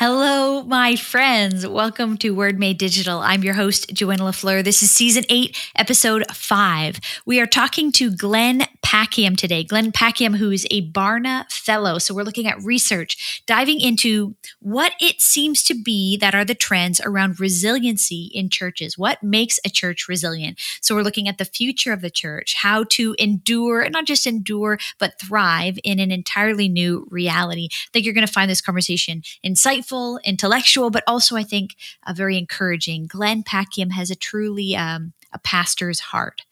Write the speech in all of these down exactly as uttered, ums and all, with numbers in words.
Hello, my friends. Welcome to Word Made Digital. I'm your host, Joanna LaFleur. This is Season eight, Episode five. We are talking to Glenn Packham today. Glenn Packham, who is a Barna Fellow. So we're looking at research, diving into what it seems to be that are the trends around resiliency in churches. What makes a church resilient? So we're looking at the future of the church, how to endure, and not just endure, but thrive in an entirely new reality. I think you're going to find this conversation insightful, intellectual, but also I think uh, very encouraging. Glenn Packham has a truly um, a pastor's heart.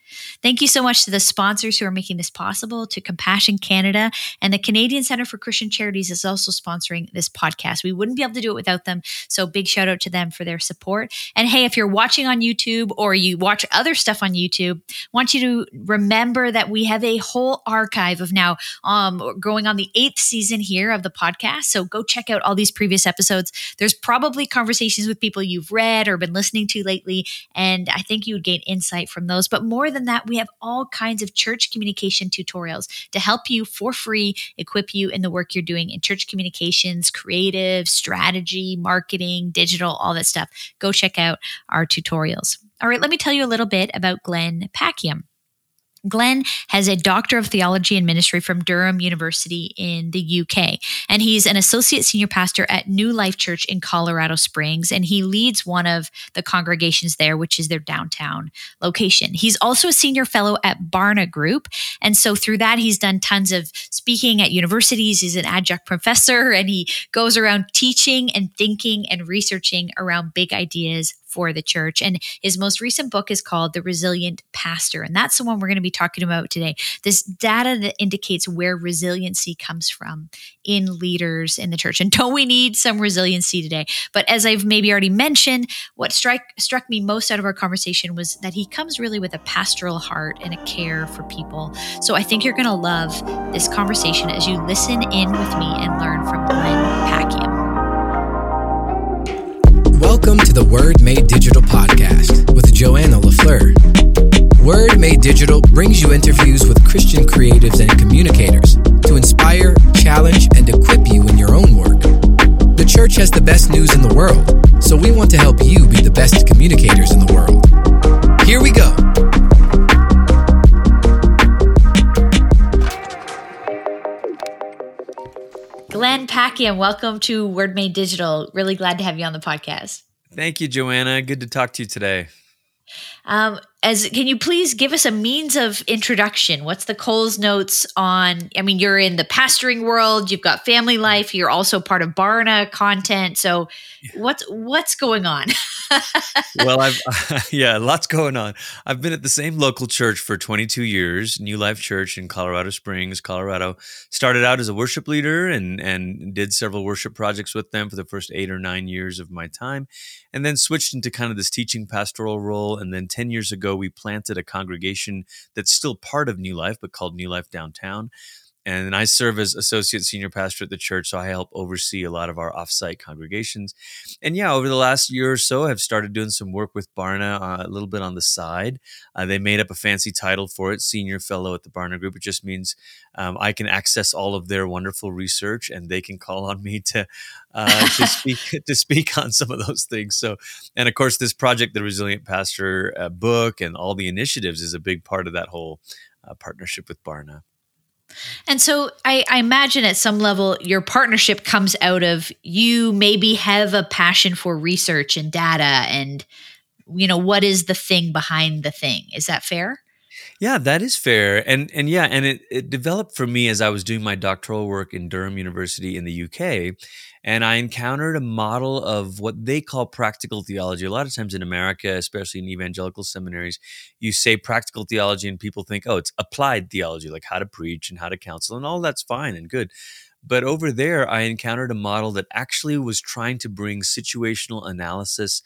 Thank you so much to the sponsors who are making this possible, to Compassion Canada, and the Canadian Center for Christian Charities is also sponsoring this podcast. We wouldn't be able to do it without them, so big shout out to them for their support. And hey, if you're watching on YouTube or you watch other stuff on YouTube, I want you to remember that we have a whole archive of now um, going on the eighth season here of the podcast, so go check out all these previous episodes. There's probably conversations with people you've read or been listening to lately, and I think you would gain insight from those, but more than Than that, we have all kinds of church communication tutorials to help you for free, equip you in the work you're doing in church communications, creative, strategy, marketing, digital, all that stuff. Go check out our tutorials. All right, let me tell you a little bit about Glenn Packham. Glenn has a Doctor of Theology and Ministry from Durham University in the U K, and he's an Associate Senior Pastor at New Life Church in Colorado Springs, and he leads one of the congregations there, which is their downtown location. He's also a Senior Fellow at Barna Group, and so through that, he's done tons of speaking at universities. He's an adjunct professor, and he goes around teaching and thinking and researching around big ideas for the church. And his most recent book is called The Resilient Pastor. And that's the one we're going to be talking about today. This data that indicates where resiliency comes from in leaders in the church. And don't we need some resiliency today? But as I've maybe already mentioned, what strike, struck me most out of our conversation was that he comes really with a pastoral heart and a care for people. So I think you're going to love this conversation as you listen in with me and learn from Glenn Packham. Welcome to the Word Made Digital podcast with Joanna LaFleur. Word Made Digital brings you interviews with Christian creatives and communicators to inspire, challenge, and equip you in your own work. The church has the best news in the world, so we want to help you be the best communicators in the world. Here we go. Glenn Packham, welcome to Word Made Digital. Really glad to have you on the podcast. Thank you, Joanna. Good to talk to you today. Um, as can you please give us a means of introduction? What's the Coles notes on? I mean, you're in the pastoring world. You've got family life. You're also part of Barna content. So, what's what's going on? Well, I've uh, yeah, lots going on. I've been at the same local church for twenty-two years, New Life Church in Colorado Springs, Colorado. Started out as a worship leader and and did several worship projects with them for the first eight or nine years of my time, and then switched into kind of this teaching pastoral role. And then ten years ago, we planted a congregation that's still part of New Life, but called New Life Downtown. And I serve as associate senior pastor at the church, so I help oversee a lot of our offsite congregations. And yeah, over the last year or so, I've started doing some work with Barna uh, a little bit on the side. Uh, they made up a fancy title for it, Senior Fellow at the Barna Group. It just means um, I can access all of their wonderful research, and they can call on me to uh, to speak to speak on some of those things. So, and of course, this project, the Resilient Pastor uh, book, and all the initiatives is a big part of that whole uh, partnership with Barna. And so I, I imagine at some level, your partnership comes out of you maybe have a passion for research and data and, you know, what is the thing behind the thing? Is that fair? Yeah, that is fair. And and yeah, and it, it developed for me as I was doing my doctoral work in Durham University in the U K. And I encountered a model of what they call practical theology. A lot of times in America, especially in evangelical seminaries, you say practical theology and people think, oh, it's applied theology, like how to preach and how to counsel, and all that's fine and good. But over there, I encountered a model that actually was trying to bring situational analysis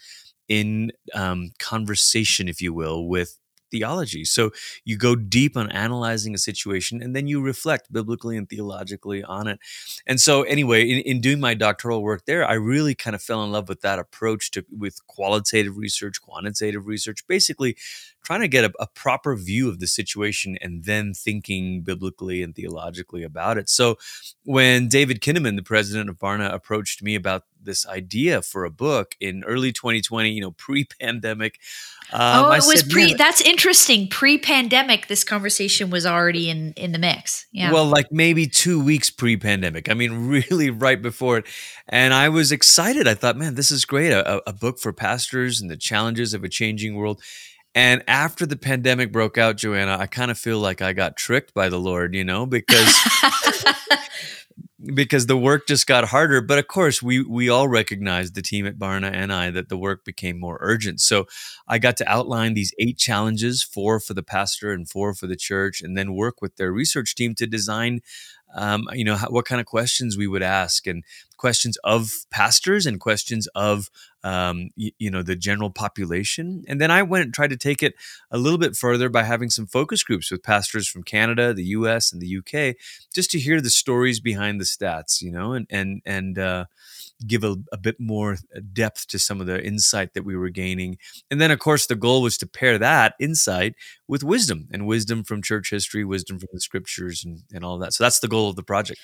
in um, conversation, if you will, with theology. So you go deep on analyzing a situation and then you reflect biblically and theologically on it. And so anyway, in, in doing my doctoral work there, I really kind of fell in love with that approach to with qualitative research, quantitative research, basically trying to get a, a proper view of the situation and then thinking biblically and theologically about it. So when David Kinnaman, the president of Barna, approached me about this idea for a book in early twenty twenty, you know, pre-pandemic. Um, oh, it I was said, pre, yeah, that's interesting. Pre-pandemic, this conversation was already in, in the mix. Yeah. Well, like maybe two weeks pre-pandemic. I mean, really right before it. And I was excited. I thought, man, this is great. A, a book for pastors and the challenges of a changing world. And after the pandemic broke out, Joanna, I kind of feel like I got tricked by the Lord, you know, because because the work just got harder. But of course, we we all recognized, the team at Barna and I, that the work became more urgent. So I got to outline these eight challenges, four for the pastor and four for the church, and then work with their research team to design, um, you know, how, what kind of questions we would ask, and questions of pastors and questions of Um, you, you know, the general population. And then I went and tried to take it a little bit further by having some focus groups with pastors from Canada, the U S, and the U K, just to hear the stories behind the stats, you know, and and and uh, give a, a bit more depth to some of the insight that we were gaining. And then, of course, the goal was to pair that insight with wisdom, and wisdom from church history, wisdom from the scriptures, and, and all that. So that's the goal of the project.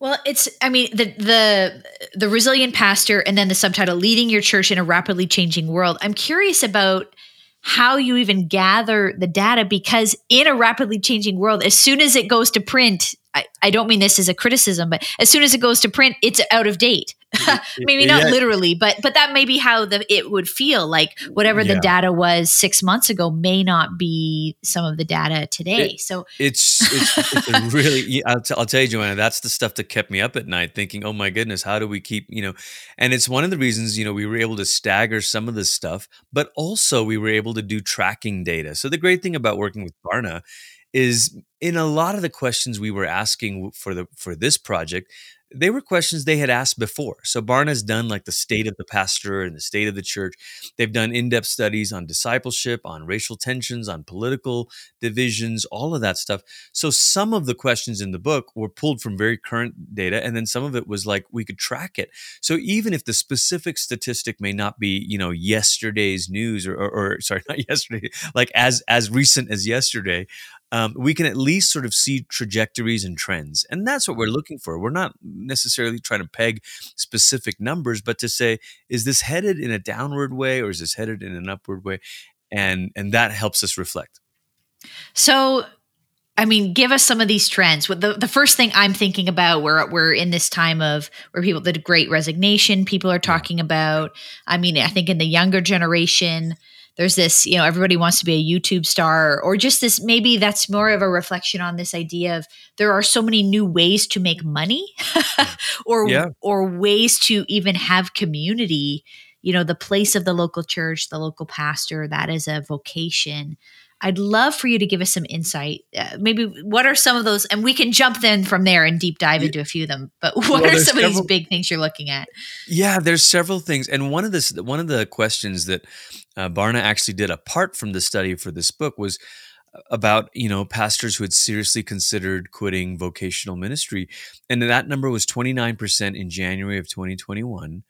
Well, it's, I mean, the, the the Resilient Pastor, and then the subtitle, Leading Your Church in a Rapidly Changing World. I'm curious about how you even gather the data, because in a rapidly changing world, as soon as it goes to print, I, I don't mean this as a criticism, but as soon as it goes to print, it's out of date. Maybe not yeah. literally, but but that may be how the, it would feel. Like whatever yeah. the data was six months ago may not be some of the data today. It, so it's, it's, it's a really, I'll, t- I'll tell you, Joanna, that's the stuff that kept me up at night thinking, oh my goodness, how do we keep, you know, and it's one of the reasons, you know, we were able to stagger some of this stuff, but also we were able to do tracking data. So the great thing about working with Barna is in a lot of the questions we were asking for the for this project, they were questions they had asked before. So Barna's done like the state of the pastor and the state of the church. They've done in-depth studies on discipleship, on racial tensions, on political divisions, all of that stuff. So some of the questions in the book were pulled from very current data. And then some of it was like, we could track it. So even if the specific statistic may not be, you know, yesterday's news or, or, or sorry, not yesterday, like as, as recent as yesterday, Um, we can at least sort of see trajectories and trends. And that's what we're looking for. We're not necessarily trying to peg specific numbers, but to say, is this headed in a downward way or is this headed in an upward way? And and that helps us reflect. So, I mean, give us some of these trends. The, the first thing I'm thinking about, we're, we're in this time of where people, the great resignation, people are talking about, I mean, I think in the younger generation, there's this, you know, everybody wants to be a YouTube star, or just this, maybe that's more of a reflection on this idea of there are so many new ways to make money or yeah. or ways to even have community, you know, the place of the local church, the local pastor, that is a vocation. I'd love for you to give us some insight. Uh, maybe what are some of those, and we can jump then from there and deep dive into a few of them. But what well, are some several, of these big things you're looking at? Yeah, there's several things, and one of the one of the questions that uh, Barna actually did apart from the study for this book was about, you know, pastors who had seriously considered quitting vocational ministry, and that number was twenty-nine percent in January of twenty twenty-one.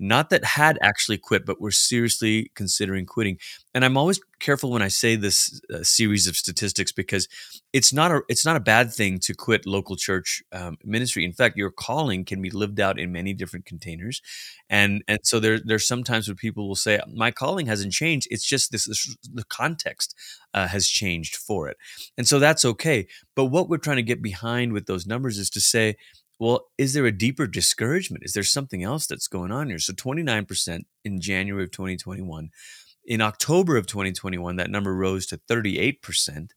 Not that had actually quit, but were seriously considering quitting. And I'm always careful when I say this uh, series of statistics, because it's not a it's not a bad thing to quit local church um, ministry. In fact, your calling can be lived out in many different containers, and and so there there's sometimes where people will say, "My calling hasn't changed. It's just this, this the context uh, has changed for it," and so that's okay. But what we're trying to get behind with those numbers is to say, well, is there a deeper discouragement? Is there something else that's going on here? So twenty-nine percent in January of twenty twenty-one. In October of twenty twenty-one, that number rose to thirty-eight percent.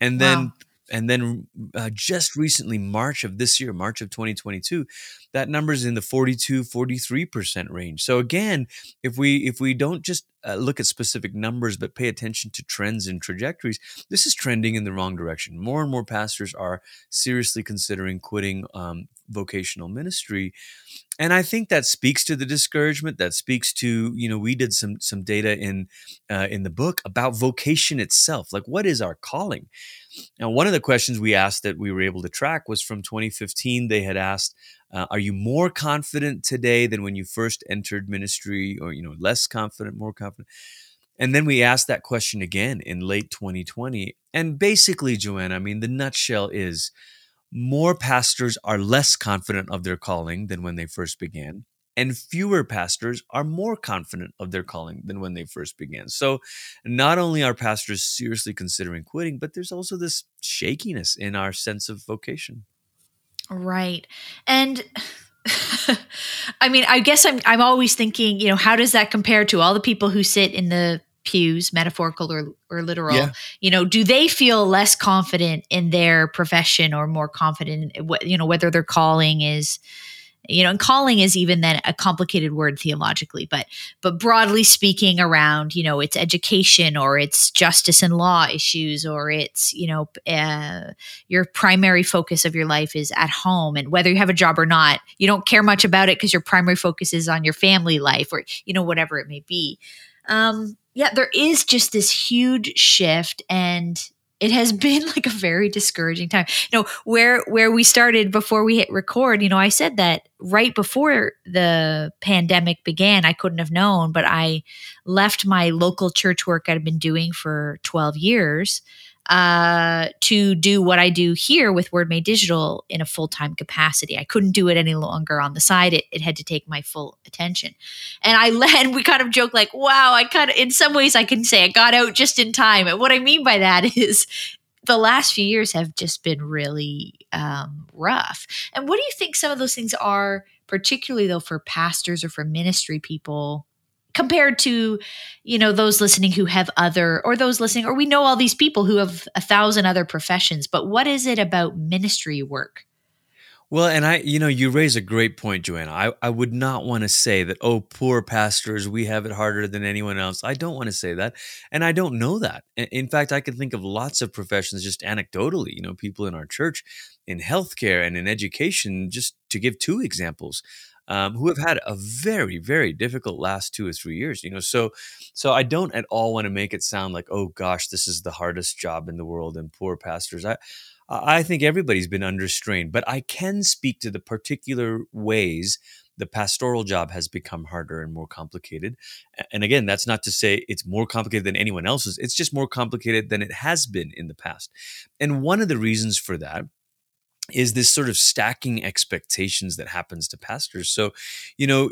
And then wow. and then uh, just recently, March of this year, March of twenty twenty-two, that number's in the forty-two, forty-three percent range. So again, if we if we don't just uh, look at specific numbers, but pay attention to trends and trajectories, this is trending in the wrong direction. More and more pastors are seriously considering quitting um vocational ministry. And I think that speaks to the discouragement. That speaks to, you know, we did some some data in uh, in the book about vocation itself. Like, what is our calling? Now, one of the questions we asked that we were able to track was from twenty fifteen. They had asked, uh, are you more confident today than when you first entered ministry, or, you know, less confident, more confident? And then we asked that question again in late twenty twenty. And basically, Joanna, I mean, the nutshell is, more pastors are less confident of their calling than when they first began, and fewer pastors are more confident of their calling than when they first began. So not only are pastors seriously considering quitting, but there's also this shakiness in our sense of vocation. Right. And I mean, I guess I'm I'm always thinking, you know, how does that compare to all the people who sit in the pews, metaphorical or, or literal, yeah. you know, do they feel less confident in their profession or more confident, you know, whether their calling is, you know, and calling is even then a complicated word theologically, but, but broadly speaking around, you know, it's education or it's justice and law issues, or it's, you know, uh, your primary focus of your life is at home, and whether you have a job or not, you don't care much about it because your primary focus is on your family life or, you know, whatever it may be. Um, Yeah, there is just this huge shift, and it has been like a very discouraging time. You know, where where we started before we hit record, you know, I said that right before the pandemic began, I couldn't have known, but I left my local church work I'd been doing for twelve years uh, to do what I do here with Word Made Digital in a full-time capacity. I couldn't do it any longer on the side. It, it had to take my full attention. And I let, and we kind of joke like, wow, I kind of, in some ways I can say I got out just in time. And what I mean by that is the last few years have just been really um, rough. And what do you think some of those things are, particularly though for pastors or for ministry people, compared to, you know, those listening who have other, or those listening, or we know all these people who have a thousand other professions, but what is it about ministry work? Well, and I, you know, you raise a great point, Joanna. I, I would not want to say that, oh, poor pastors, we have it harder than anyone else. I don't want to say that. And I don't know that. In fact, I can think of lots of professions just anecdotally, you know, people in our church, in healthcare and in education, just to give two examples. Um, who have had a very, very difficult last two or three years, you know. So, so I don't at all want to make it sound like, oh gosh, this is the hardest job in the world and poor pastors. I, I think everybody's been under strain, but I can speak to the particular ways the pastoral job has become harder and more complicated. And again, that's not to say it's more complicated than anyone else's. It's just more complicated than it has been in the past. And one of the reasons for that is this sort of stacking expectations that happens to pastors. So, you know,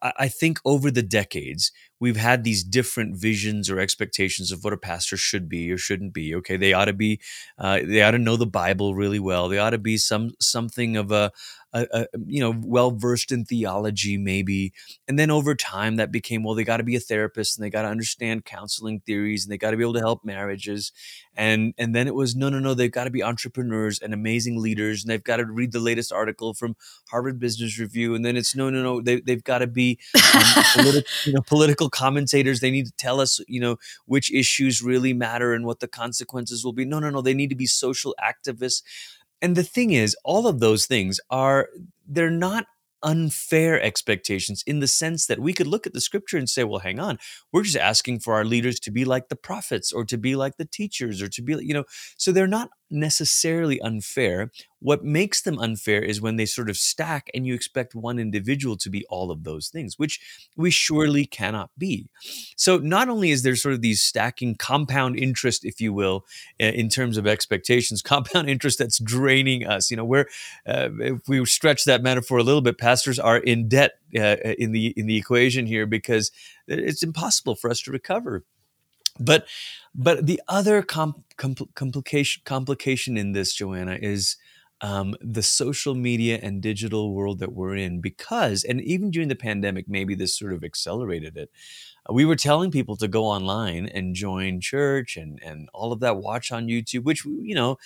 I think over the decades, we've had these different visions or expectations of what a pastor should be or shouldn't be. Okay, they ought to be, uh, they ought to know the Bible really well. They ought to be some something of a, a, a you know, well-versed in theology maybe. And then over time that became, well, they got to be a therapist and they got to understand counseling theories and they got to be able to help marriages. And, and then it was, no, no, no, they've got to be entrepreneurs and amazing leaders and they've got to read the latest article from Harvard Business Review. And then it's, no, no, no, they, they've got to be um, politi- you know, political commentators. They need to tell us, you know, which issues really matter and what the consequences will be. No, no, no. They need to be social activists. And the thing is, all of those things are, they're not unfair expectations in the sense that we could look at the scripture and say, well, hang on, we're just asking for our leaders to be like the prophets or to be like the teachers or to be, you know, so they're not necessarily unfair. What makes them unfair is when they sort of stack and you expect one individual to be all of those things, which we surely cannot be. So not only is there sort of these stacking compound interest, if you will, in terms of expectations, compound interest that's draining us. You know, we're, uh, if we stretch that metaphor a little bit, pastors are in debt uh, in the in the equation here because it's impossible for us to recover. But but the other com- compl- complication complication in this, Joanna, is um, the social media and digital world that we're in. Because, and even during the pandemic, maybe this sort of accelerated it. We were telling people to go online and join church and and all of that, watch on YouTube, which, you know,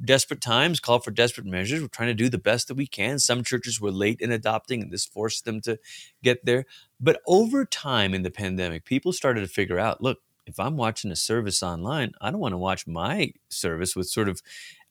desperate times call for desperate measures. We're trying to do the best that we can. Some churches were late in adopting, and this forced them to get there. But over time in the pandemic, people started to figure out, look, if I'm watching a service online, I don't want to watch my service with sort of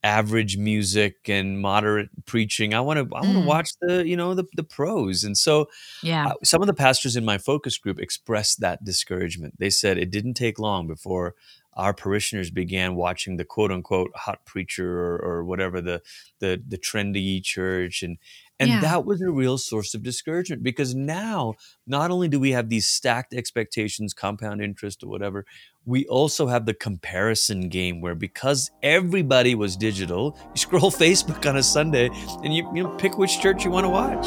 average music and moderate preaching. I want to I want mm. to watch the, you know, the the pros. And so yeah. uh, some of the pastors in my focus group expressed that discouragement. They said it didn't take long before our parishioners began watching the quote unquote hot preacher or, or whatever the, the the trendy church. And and yeah. that was a real source of discouragement because now not only do we have these stacked expectations, compound interest or whatever, we also have the comparison game where because everybody was digital, you scroll Facebook on a Sunday and you, you know, pick which church you want to watch.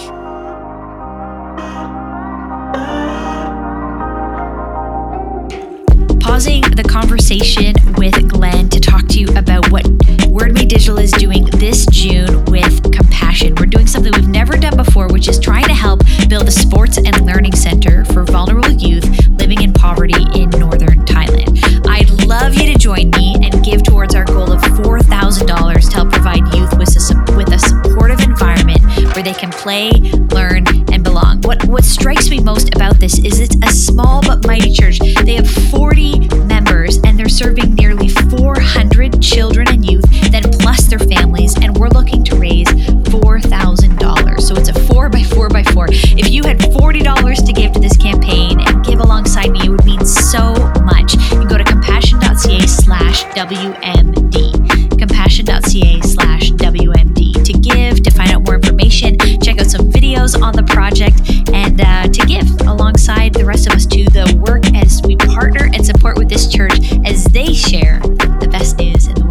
pausing the conversation with Glenn to talk to you about what Word Made Digital is doing this June with Compassion. We're doing something we've never done before, which is trying to help build a sports and learning center for vulnerable youth living in poverty in northern Thailand. I'd love you to join me and give towards our goal of four thousand dollars to help provide youth with a, with a supportive environment where they can play, learn, and belong. What, what strikes me most about this is it's a small but mighty church. They have forty members, and they're serving nearly four hundred children and youth, then plus their families, and we're looking to raise four thousand dollars. So it's a four by four by four. If you had forty dollars to give to this campaign and give alongside me, it would mean so much. You can go to compassion.ca slash WMD, compassion.ca slash WMD to give, to find out more information, check out some videos on the project, and uh, to give alongside the rest of us to the work as we partner and support with this church as they share the best news in the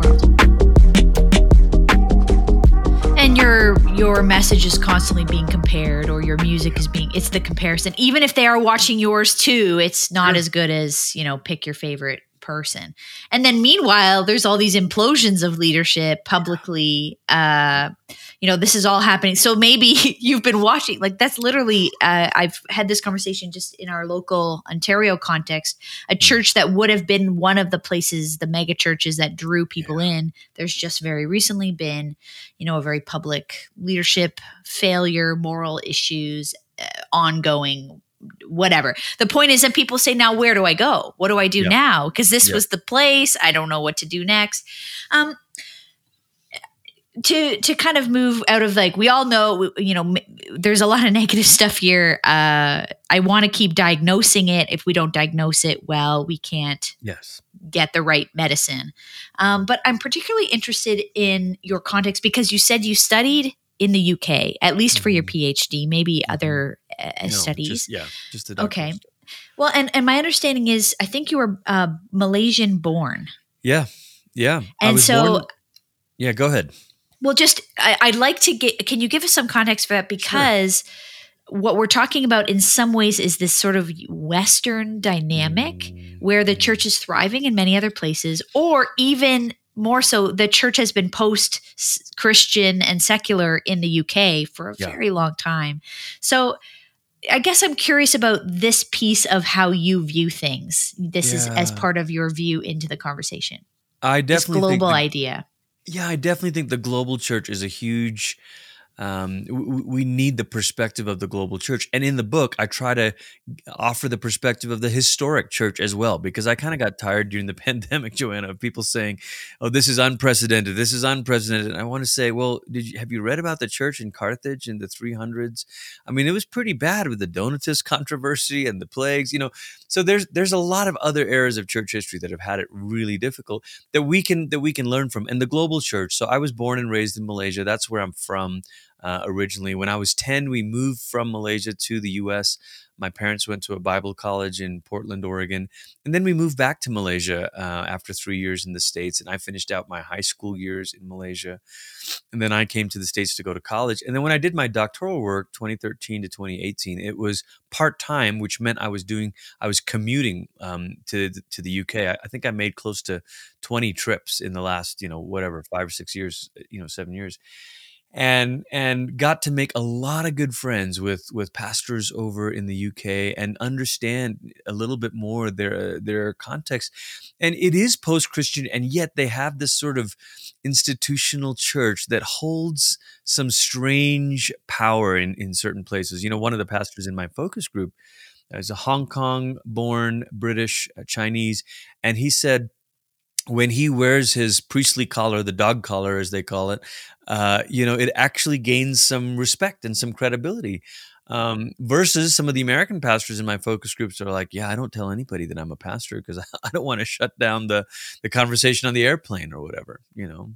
world. And your your message is constantly being compared, or your music is being, it's the comparison. Even if they are watching yours too, it's not yeah. as good as, you know, pick your favorite person. And then meanwhile, there's all these implosions of leadership publicly. Uh, you know, this is all happening. So maybe you've been watching, like that's literally, uh, I've had this conversation just in our local Ontario context, a church that would have been one of the places, the mega churches that drew people yeah. in. There's just very recently been, you know, a very public leadership failure, moral issues, uh, ongoing whatever. The point is that people say, now, where do I go? What do I do yep. now? Because this yep. was the place. I don't know what to do next. Um, to, to kind of move out of like, we all know, you know, there's a lot of negative stuff here. Uh, I want to keep diagnosing it. If we don't diagnose it well, we can't yes. get the right medicine. Um, but I'm particularly interested in your context because you said you studied in the U K, at least for your PhD, maybe other uh, no, studies. Just, yeah, just a okay. Stuff. Well, and and my understanding is, I think you were uh, Malaysian born. Yeah, yeah. And I was so, born, yeah. Go ahead. Well, just I, I'd like to get. Can you give us some context for that? Because sure. what we're talking about, in some ways, is this sort of Western dynamic mm. where the church is thriving in many other places, or even. More so, the church has been post-Christian and secular in the U K for a yeah. very long time. So I guess I'm curious about this piece of how you view things. This yeah. is as part of your view into the conversation. I definitely this global think the, idea. Yeah, I definitely think the global church is a huge Um, we need the perspective of the global church. And in the book, I try to offer the perspective of the historic church as well, because I kind of got tired during the pandemic, Joanna, of people saying, oh, this is unprecedented. This is unprecedented. And I want to say, well, did you, have you read about the church in Carthage in the three hundreds? I mean, it was pretty bad with the Donatist controversy and the plagues, you know, so there's, there's a lot of other eras of church history that have had it really difficult that we can, that we can learn from. And the global church. So I was born and raised in Malaysia. That's where I'm from. Uh, originally, when I was ten, we moved from Malaysia to the U S. My parents went to a Bible college in Portland, Oregon, and then we moved back to Malaysia uh, after three years in the States. And I finished out my high school years in Malaysia, and then I came to the States to go to college. And then when I did my doctoral work, twenty thirteen to twenty eighteen, it was part time, which meant I was doing, I was commuting um, to to the U K. I, I think I made close to twenty trips in the last, you know, whatever five or six years, you know, seven years. And and got to make a lot of good friends with with pastors over in the U K and understand a little bit more their their context. And it is post-Christian, and yet they have this sort of institutional church that holds some strange power in, in certain places. You know, one of the pastors in my focus group is a Hong Kong-born British Chinese, and he said, when he wears his priestly collar, the dog collar, as they call it, uh, you know, it actually gains some respect and some credibility. Um, versus some of the American pastors in my focus groups are like, yeah, I don't tell anybody that I'm a pastor because I don't want to shut down the, the conversation on the airplane or whatever, you know.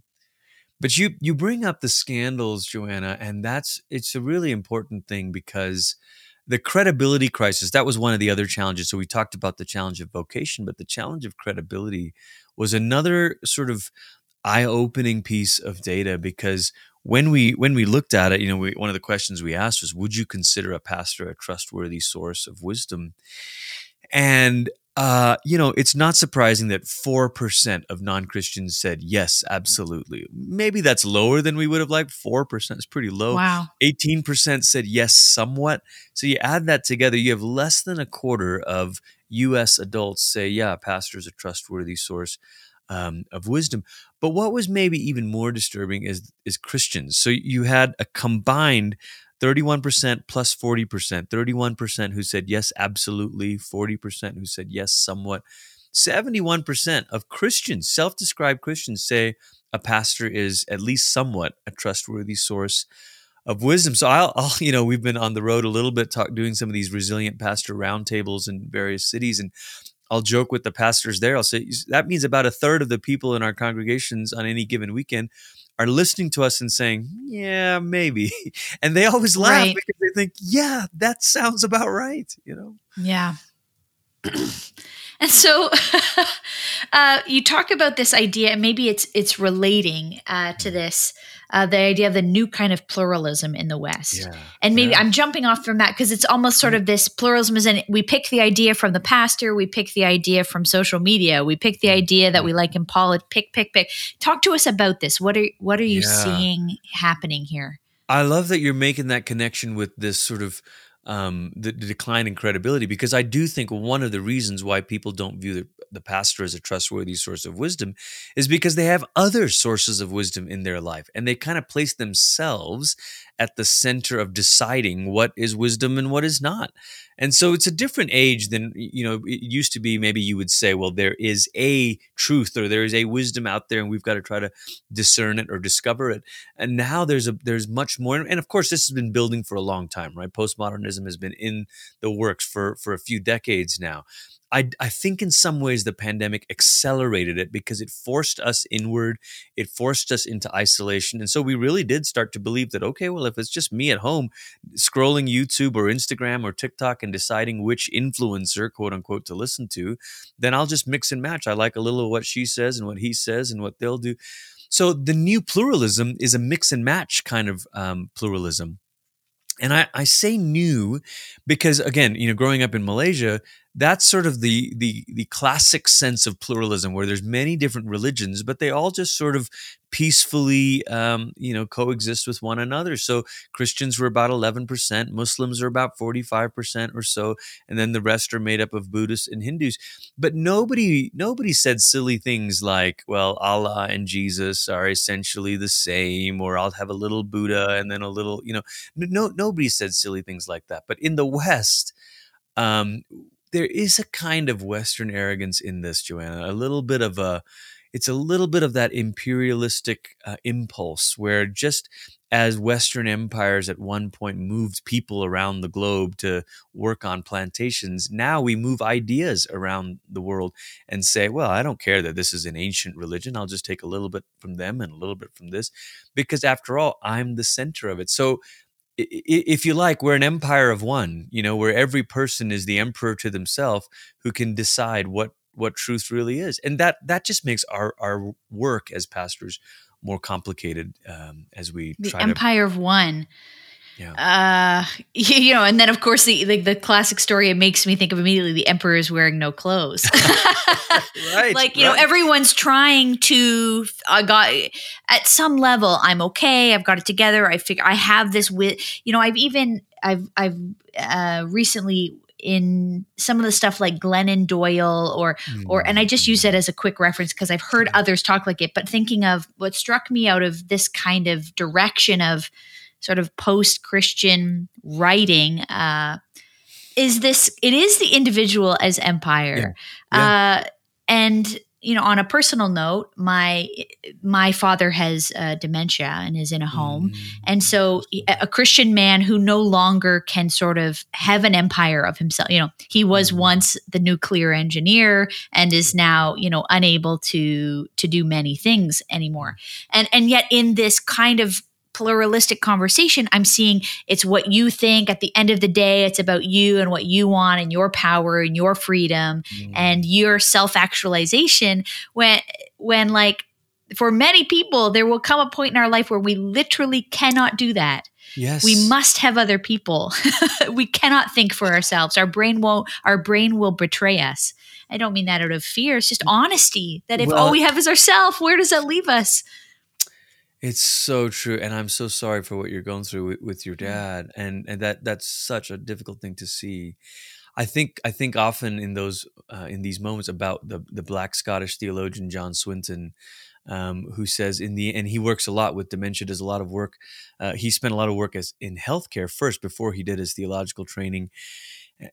But you you bring up the scandals, Joanna, and that's it's a really important thing because the credibility crisis, that was one of the other challenges. So we talked about the challenge of vocation, but the challenge of credibility was another sort of eye-opening piece of data because when we when we looked at it, you know, we, one of the questions we asked was, would you consider a pastor a trustworthy source of wisdom? And Uh, you know, it's not surprising that four percent of non-Christians said, yes, absolutely. Maybe that's lower than we would have liked. four percent is pretty low. Wow. eighteen percent said yes, somewhat. So you add that together, you have less than a quarter of U S adults say, yeah, pastor's a trustworthy source um, of wisdom. But what was maybe even more disturbing is, is Christians. So you had a combined thirty-one percent plus forty percent, thirty-one percent who said yes, absolutely, forty percent who said yes, somewhat. seventy-one percent of Christians, self-described Christians, say a pastor is at least somewhat a trustworthy source of wisdom. So I'll, I'll you know, we've been on the road a little bit talk, doing some of these resilient pastor roundtables in various cities, and I'll joke with the pastors there. I'll say, that means about a third of the people in our congregations on any given weekend are listening to us and saying, yeah, maybe. And they always laugh right. because they think, yeah, that sounds about right, you know? Yeah. And so uh, you talk about this idea, and maybe it's it's relating uh, to this, uh, the idea of the new kind of pluralism in the West. Yeah. And maybe yeah. I'm jumping off from that because it's almost sort of this pluralism is in, we pick the idea from the pastor, we pick the idea from social media, we pick the idea that we like in Paul, pick, pick, pick. Talk to us about this. What are, what are you yeah. seeing happening here? I love that you're making that connection with this sort of Um, the, the decline in credibility, because I do think one of the reasons why people don't view the, the pastor as a trustworthy source of wisdom is because they have other sources of wisdom in their life, and they kind of place themselves at the center of deciding what is wisdom and what is not. And so it's a different age than, you know, it used to be. Maybe you would say, well, there is a truth or there is a wisdom out there, and we've got to try to discern it or discover it. And now there's a there's much more. And of course, this has been building for a long time, right? Postmodernism has been in the works for, for a few decades now. I, I think in some ways the pandemic accelerated it because it forced us inward. It forced us into isolation. And so we really did start to believe that, okay, well, if it's just me at home scrolling YouTube or Instagram or TikTok and deciding which influencer, quote unquote, to listen to, then I'll just mix and match. I like a little of what she says and what he says and what they'll do. So the new pluralism is a mix and match kind of um, pluralism. And I, I say new because, again, you know, growing up in Malaysia, that's sort of the, the the classic sense of pluralism, where there's many different religions, but they all just sort of peacefully, um, you know, coexist with one another. So Christians were about eleven percent, Muslims are about forty-five percent or so, and then the rest are made up of Buddhists and Hindus. But nobody nobody said silly things like, well, Allah and Jesus are essentially the same, or I'll have a little Buddha and then a little, you know, no nobody said silly things like that. But in the West, um. There is a kind of Western arrogance in this, Joanna, a little bit of a, it's a little bit of that imperialistic uh, impulse where, just as Western empires at one point moved people around the globe to work on plantations, now we move ideas around the world and say, well, I don't care that this is an ancient religion. I'll just take a little bit from them and a little bit from this, because after all, I'm the center of it. So if you like, we're an empire of one, you know, where every person is the emperor to themselves who can decide what what truth really is. And that that just makes our, our work as pastors more complicated um, as we the try empire to- of one. Yeah. Uh, you know, and then of course the, the the classic story, it makes me think of immediately the emperor is wearing no clothes. right, like, you right. know, everyone's trying to, I got, at some level, I'm okay. I've got it together. I figure I have this with, you know, I've even, I've, I've, uh, recently in some of the stuff like Glennon Doyle or, mm. or, and I just use that as a quick reference because I've heard yeah. others talk like it, but thinking of what struck me out of this kind of direction of sort of post-Christian writing uh, is this, it is the individual as empire. Yeah. Yeah. Uh, and, you know, on a personal note, my, my father has uh, dementia and is in a home. Mm. And so a Christian man who no longer can sort of have an empire of himself, you know, he was mm. once the nuclear engineer and is now, you know, unable to, to do many things anymore. And, and yet in this kind of pluralistic conversation, I'm seeing it's what you think. At the end of the day, it's about you and what you want and your power and your freedom mm. and your self-actualization. When, when like for many people, there will come a point in our life where we literally cannot do that. Yes. We must have other people. We cannot think for ourselves. Our brain won't, our brain will betray us. I don't mean that out of fear. It's just honesty that if well, all we have is ourselves, where does that leave us? It's so true. And I'm so sorry for what you're going through with, with your dad. And, and that that's such a difficult thing to see. I think I think often in those uh, in these moments about the the Black Scottish theologian John Swinton, um, who says in the and he works a lot with dementia, does a lot of work. Uh, he spent a lot of work as in healthcare first before he did his theological training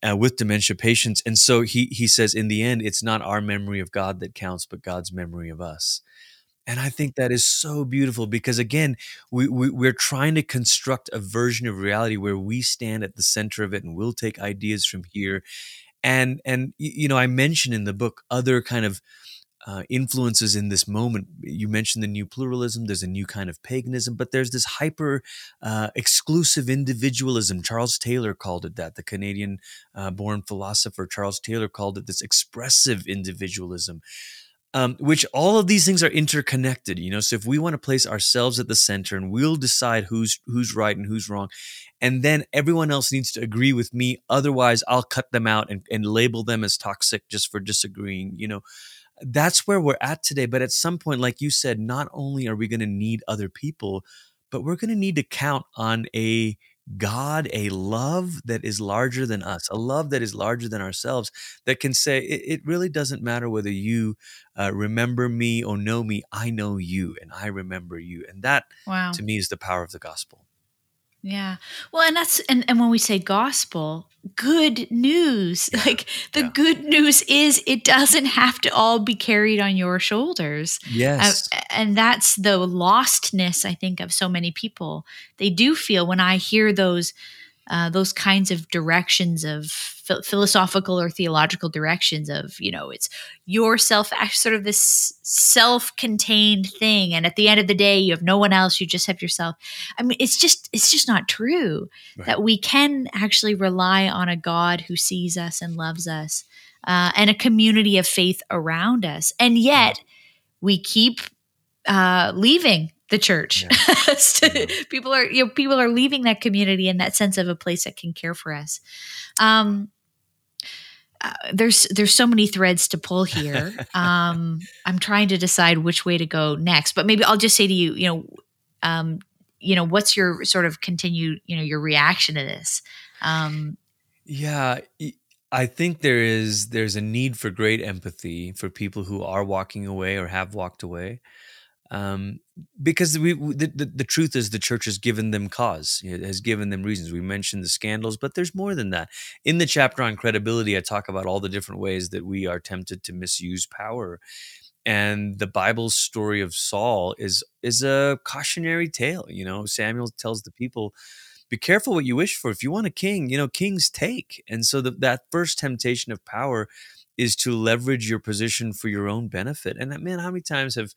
uh, with dementia patients. And so he he says in the end, it's not our memory of God that counts, but God's memory of us. And I think that is so beautiful because, again, we, we, we're trying to construct a version of reality where we stand at the center of it and we'll take ideas from here. And, and you know, I mentioned in the book other kind of uh, influences in this moment. You mentioned the new pluralism. There's a new kind of paganism, but there's this hyper uh, exclusive individualism. Charles Taylor called it that. The Canadian uh, born philosopher Charles Taylor called it this expressive individualism. Um, which all of these things are interconnected, you know. So if we want to place ourselves at the center and we'll decide who's who's right and who's wrong, and then everyone else needs to agree with me, otherwise I'll cut them out and, and label them as toxic just for disagreeing, you know. That's where we're at today. But at some point, like you said, not only are we going to need other people, but we're going to need to count on a God, a love that is larger than us, a love that is larger than ourselves, that can say, it, it really doesn't matter whether you uh, remember me or know me, I know you and I remember you. And that, wow. to me, is the power of the gospel. Yeah. Well, and that's, and, and when we say gospel, good news, yeah. like the yeah. good news is it doesn't have to all be carried on your shoulders. Yes. Uh, and that's the lostness, I think, of so many people. They do feel when I hear those, uh, those kinds of directions of ph- philosophical or theological directions of, you know, it's yourself, sort of this self-contained thing. And at the end of the day, you have no one else, you just have yourself. I mean, it's just, it's just not true right. that we can actually rely on a God who sees us and loves us, uh, and a community of faith around us. And yet we keep uh, leaving the church. Yeah. so yeah. People are, you know, people are leaving that community and that sense of a place that can care for us. Um, uh, there's, there's so many threads to pull here. um, I'm trying to decide which way to go next, but maybe I'll just say to you, you know, um, you know, what's your sort of continued, you know, your reaction to this? Um, yeah. I think there is, there's a need for great empathy for people who are walking away or have walked away. Um, because we, the, the, the truth is the church has given them cause, it has given them reasons. We mentioned the scandals, but there's more than that. In the chapter on credibility, I talk about all the different ways that we are tempted to misuse power. And the Bible's story of Saul is, is a cautionary tale. You know, Samuel tells the people, be careful what you wish for. If you want a king, you know, kings take. And so the, that first temptation of power is to leverage your position for your own benefit. And that, man, how many times have,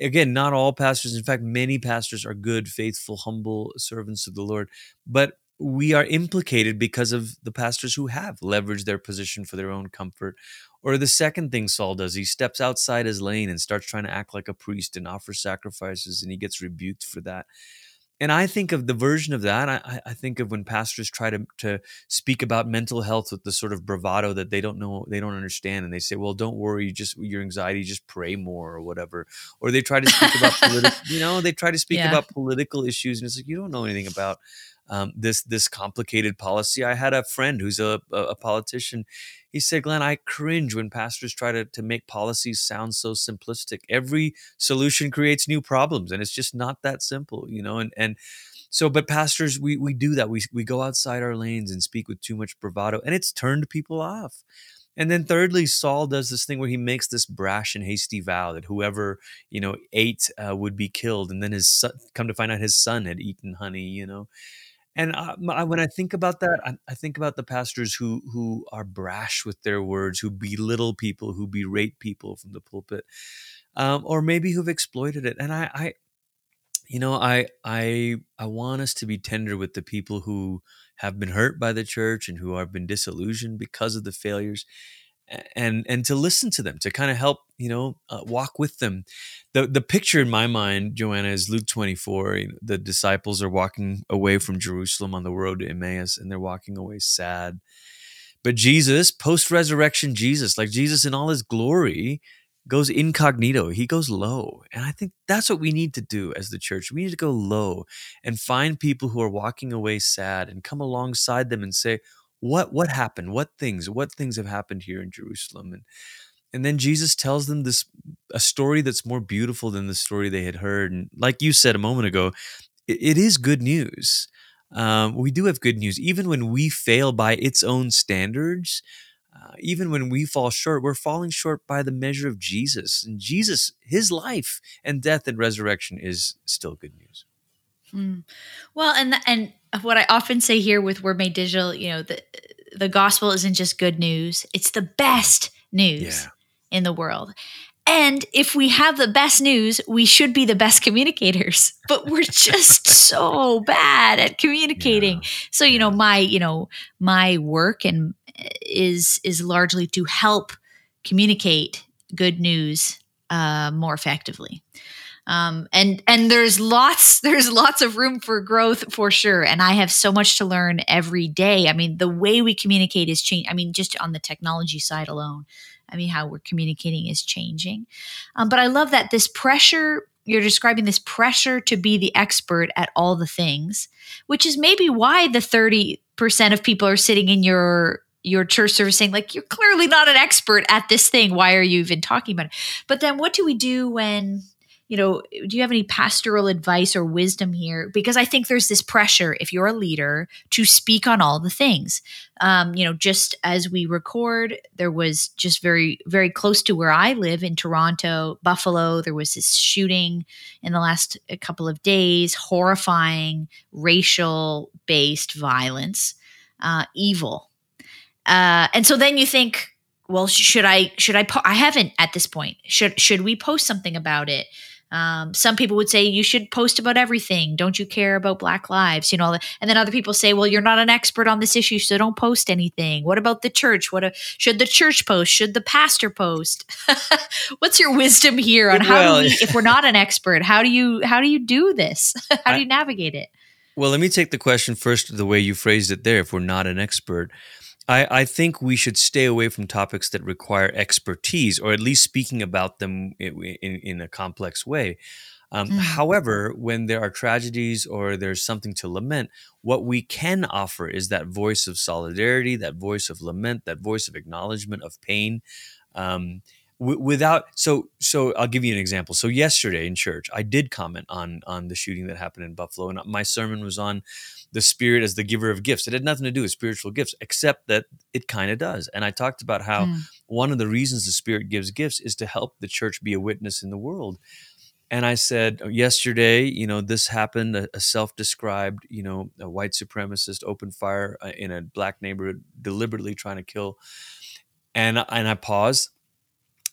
again, not all pastors. In fact, many pastors are good, faithful, humble servants of the Lord. But we are implicated because of the pastors who have leveraged their position for their own comfort. Or the second thing Saul does, he steps outside his lane and starts trying to act like a priest and offer sacrifices, and he gets rebuked for that. And I think of the version of that, I, I think of when pastors try to, to speak about mental health with the sort of bravado that they don't know, they don't understand. And they say, well, don't worry, you just your anxiety, just pray more or whatever. Or they try to speak about, political, you know, they try to speak yeah. about political issues. And it's like, you don't know anything about um, this, this complicated policy. I had a friend who's a, a, a politician. He said, Glenn, I cringe when pastors try to, to make policies sound so simplistic. Every solution creates new problems, and it's just not that simple, you know? And and so, but pastors, we we do that. We we go outside our lanes and speak with too much bravado, and it's turned people off. And then thirdly, Saul does this thing where he makes this brash and hasty vow that whoever, you know, ate uh, would be killed. And then his son, come to find out his son had eaten honey, you know? And I, when I think about that, I, I think about the pastors who who are brash with their words, who belittle people, who berate people from the pulpit, um, or maybe who've exploited it. And I, I you know, I I I want us to be tender with the people who have been hurt by the church and who have been disillusioned because of the failures. And and to listen to them, to kind of help, you know, uh, walk with them. The the picture in my mind, Joanna, is Luke twenty-four. You know, the disciples are walking away from Jerusalem on the road to Emmaus, and they're walking away sad But Jesus, post-resurrection Jesus, like Jesus in all his glory, goes incognito. He goes low. And I think that's what we need to do as the church. We need to go low and find people who are walking away sad and come alongside them and say, what what happened? What things? What things have happened here in Jerusalem? And and then Jesus tells them this a story that's more beautiful than the story they had heard. And like you said a moment ago, it, it is good news. Um, we do have good news. Even when we fail by its own standards, Uh, even when we fall short, we're falling short by the measure of Jesus. And Jesus, his life and death and resurrection is still good news. Mm. Well, and the, and what I often say here with Word Made Digital, you know, the, the gospel isn't just good news. It's the best news yeah. in the world. And if we have the best news, we should be the best communicators, but we're just so bad at communicating. Yeah. So, you know, my, you know, my work and is is largely to help communicate good news uh, more effectively. Um, and and there's lots there's lots of room for growth for sure. And I have so much to learn every day. I mean, the way we communicate is changing. I mean, just on the technology side alone, I mean, how we're communicating is changing. Um, but I love that this pressure, you're describing this pressure to be the expert at all the things, which is maybe why the thirty percent of people are sitting in your your church service saying, like, you're clearly not an expert at this thing. Why are you even talking about it? But then what do we do when, you know, do you have any pastoral advice or wisdom here? Because I think there's this pressure, if you're a leader, to speak on all the things. Um, you know, just as we record, there was just very, very close to where I live in Toronto, Buffalo, there was this shooting in the last couple of days, horrifying racial-based violence, uh, evil. Uh, and so then you think, well, should I, should I, po- I haven't at this point, should, should we post something about it? Um, some people would say you should post about everything. Don't you care about Black lives? You know, and then other people say, well, you're not an expert on this issue, so don't post anything. What about the church? What a, should the church post? Should the pastor post? What's your wisdom here on how, well, do we, if we're not an expert, how do you, how do you do this? How do you navigate it? Well, let me take the question first, the way you phrased it there, if we're not an expert. I, I think we should stay away from topics that require expertise, or at least speaking about them in, in, in a complex way. Um, mm. However, when there are tragedies or there's something to lament, what we can offer is that voice of solidarity, that voice of lament, that voice of acknowledgement of pain. Um, w- without so so, I'll give you an example. So yesterday in church, I did comment on on the shooting that happened in Buffalo, and my sermon was on the Spirit as the giver of gifts. It had nothing to do with spiritual gifts, except that it kind of does. And I talked about how mm. one of the reasons the Spirit gives gifts is to help the church be a witness in the world. And I said, yesterday, you know, this happened, a, a self-described, you know, a white supremacist opened fire in a Black neighborhood, deliberately trying to kill. And, and I paused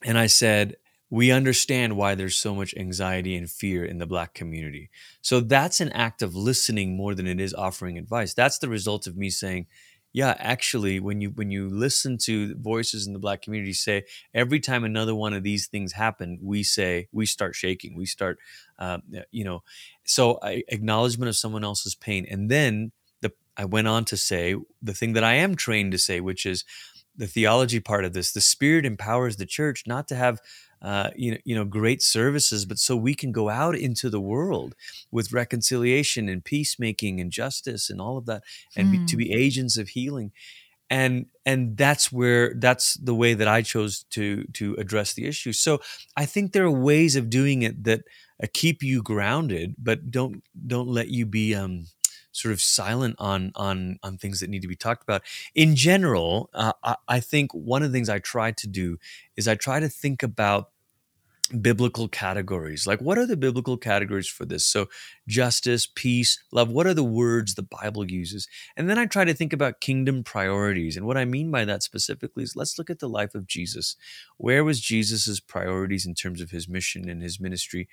and I said, we understand why there's so much anxiety and fear in the Black community. So that's an act of listening more than it is offering advice. That's the result of me saying, yeah, actually, when you when you listen to voices in the Black community say, every time another one of these things happen, we say, we start shaking, we start, um, you know, so I, acknowledgement of someone else's pain. And then the, I went on to say the thing that I am trained to say, which is the theology part of this. The Spirit empowers the church not to have Uh, you know, you know, great services, but so we can go out into the world with reconciliation and peacemaking and justice and all of that, and mm. be, to be agents of healing, and and that's where that's the way that I chose to to address the issue. So I think there are ways of doing it that uh, keep you grounded, but don't don't let you be um, sort of silent on on on things that need to be talked about. In general, uh, I, I think one of the things I try to do is I try to think about biblical categories. Like, what are the biblical categories for this? So justice, peace, love, what are the words the Bible uses? And then I try to think about kingdom priorities. And what I mean by that specifically is let's look at the life of Jesus. Where was Jesus's priorities in terms of his mission and his ministry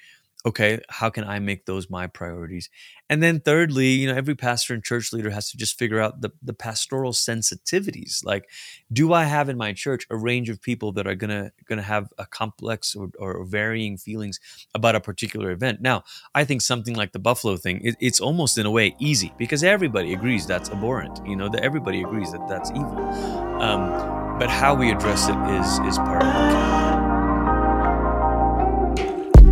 okay, how can I make those my priorities? And then thirdly, you know, every pastor and church leader has to just figure out the, the pastoral sensitivities. Like, do I have in my church a range of people that are gonna gonna have a complex or, or varying feelings about a particular event? Now, I think something like the Buffalo thing, it, it's almost in a way easy because everybody agrees that's abhorrent. You know, that everybody agrees that that's evil. Um, but how we address it is is part of the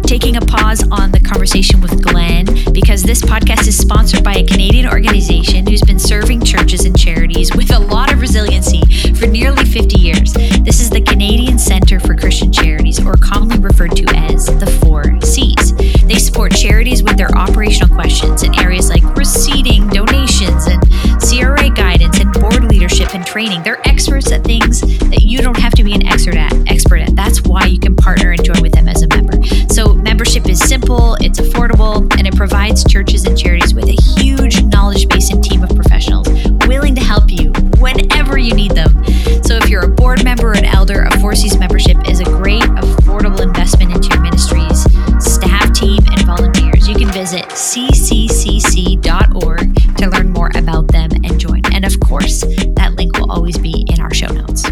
taking a pause on the conversation with Glenn because this podcast is sponsored by a Canadian organization who's been serving churches and charities with a lot of resiliency for nearly fifty years. This is the Canadian Center for Christian Charities, or commonly referred to as the Four C's. They support charities with their operational questions in areas like receipting, donations, and C R A guidance and board leadership and training. They're experts at things that you don't have to be an expert at. Expert at. That's why you can partner and join with them as a member. So membership is simple, it's affordable, and it provides churches and charities with a huge knowledge base and team of professionals willing to help you whenever you need them. So if you're a board member or an elder, a four C's membership is a great, affordable investment into your ministries, staff, team, and volunteers. You can visit c c c c dot org to learn more about them and join. And of course, that link will always be in our show notes.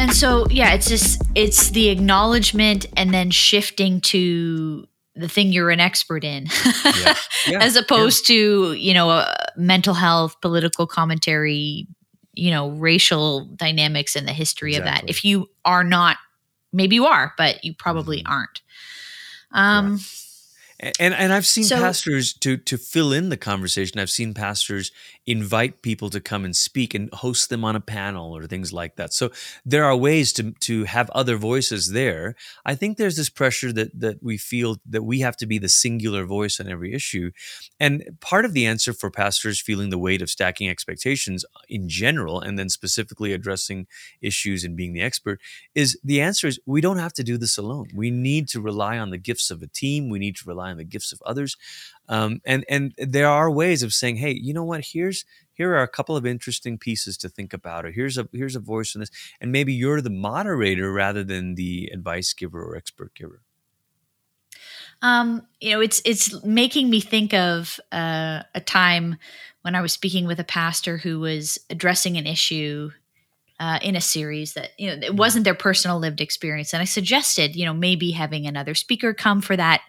And so, yeah, it's just, it's the acknowledgement and then shifting to the thing you're an expert in, yeah. Yeah. as opposed yeah. to, you know, uh, mental health, political commentary, you know, racial dynamics and the history exactly. of that. If you are not, maybe you are, but you probably mm-hmm. aren't. Um, yeah. And and I've seen so, pastors to to fill in the conversation. I've seen pastors invite people to come and speak and host them on a panel or things like that. So there are ways to to have other voices there. I think there's this pressure that that we feel that we have to be the singular voice on every issue. And part of the answer for pastors feeling the weight of stacking expectations in general and then specifically addressing issues and being the expert is the answer is we don't have to do this alone. We need to rely on the gifts of a team. We need to rely and the gifts of others. Um, and and there are ways of saying, hey, you know what, here's here are a couple of interesting pieces to think about, or here's a here's a voice in this. And maybe you're the moderator rather than the advice giver or expert giver. Um, you know, it's it's making me think of uh, a time when I was speaking with a pastor who was addressing an issue uh, in a series that, you know, it wasn't their personal lived experience. And I suggested, you know, maybe having another speaker come for that